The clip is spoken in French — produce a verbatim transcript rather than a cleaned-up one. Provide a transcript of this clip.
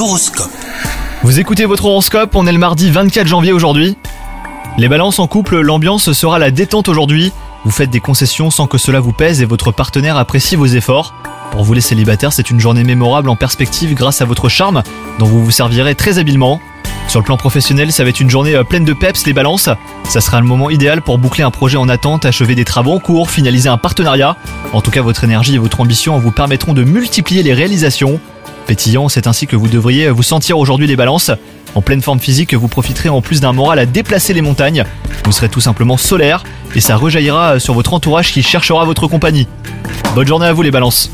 l'horoscope. Vous écoutez votre horoscope, on est le mardi vingt-quatre janvier aujourd'hui. Les balances en couple, l'ambiance sera la détente aujourd'hui. Vous faites des concessions sans que cela vous pèse et votre partenaire apprécie vos efforts. Pour vous les célibataires, c'est une journée mémorable en perspective grâce à votre charme, dont vous vous servirez très habilement. Sur le plan professionnel, ça va être une journée pleine de peps, les balances. Ça sera le moment idéal pour boucler un projet en attente, achever des travaux en cours, finaliser un partenariat. En tout cas, votre énergie et votre ambition vous permettront de multiplier les réalisations. Pétillant, c'est ainsi que vous devriez vous sentir aujourd'hui, les balances. En pleine forme physique, vous profiterez en plus d'un moral à déplacer les montagnes. Vous serez tout simplement solaire et ça rejaillira sur votre entourage qui cherchera votre compagnie. Bonne journée à vous, les balances.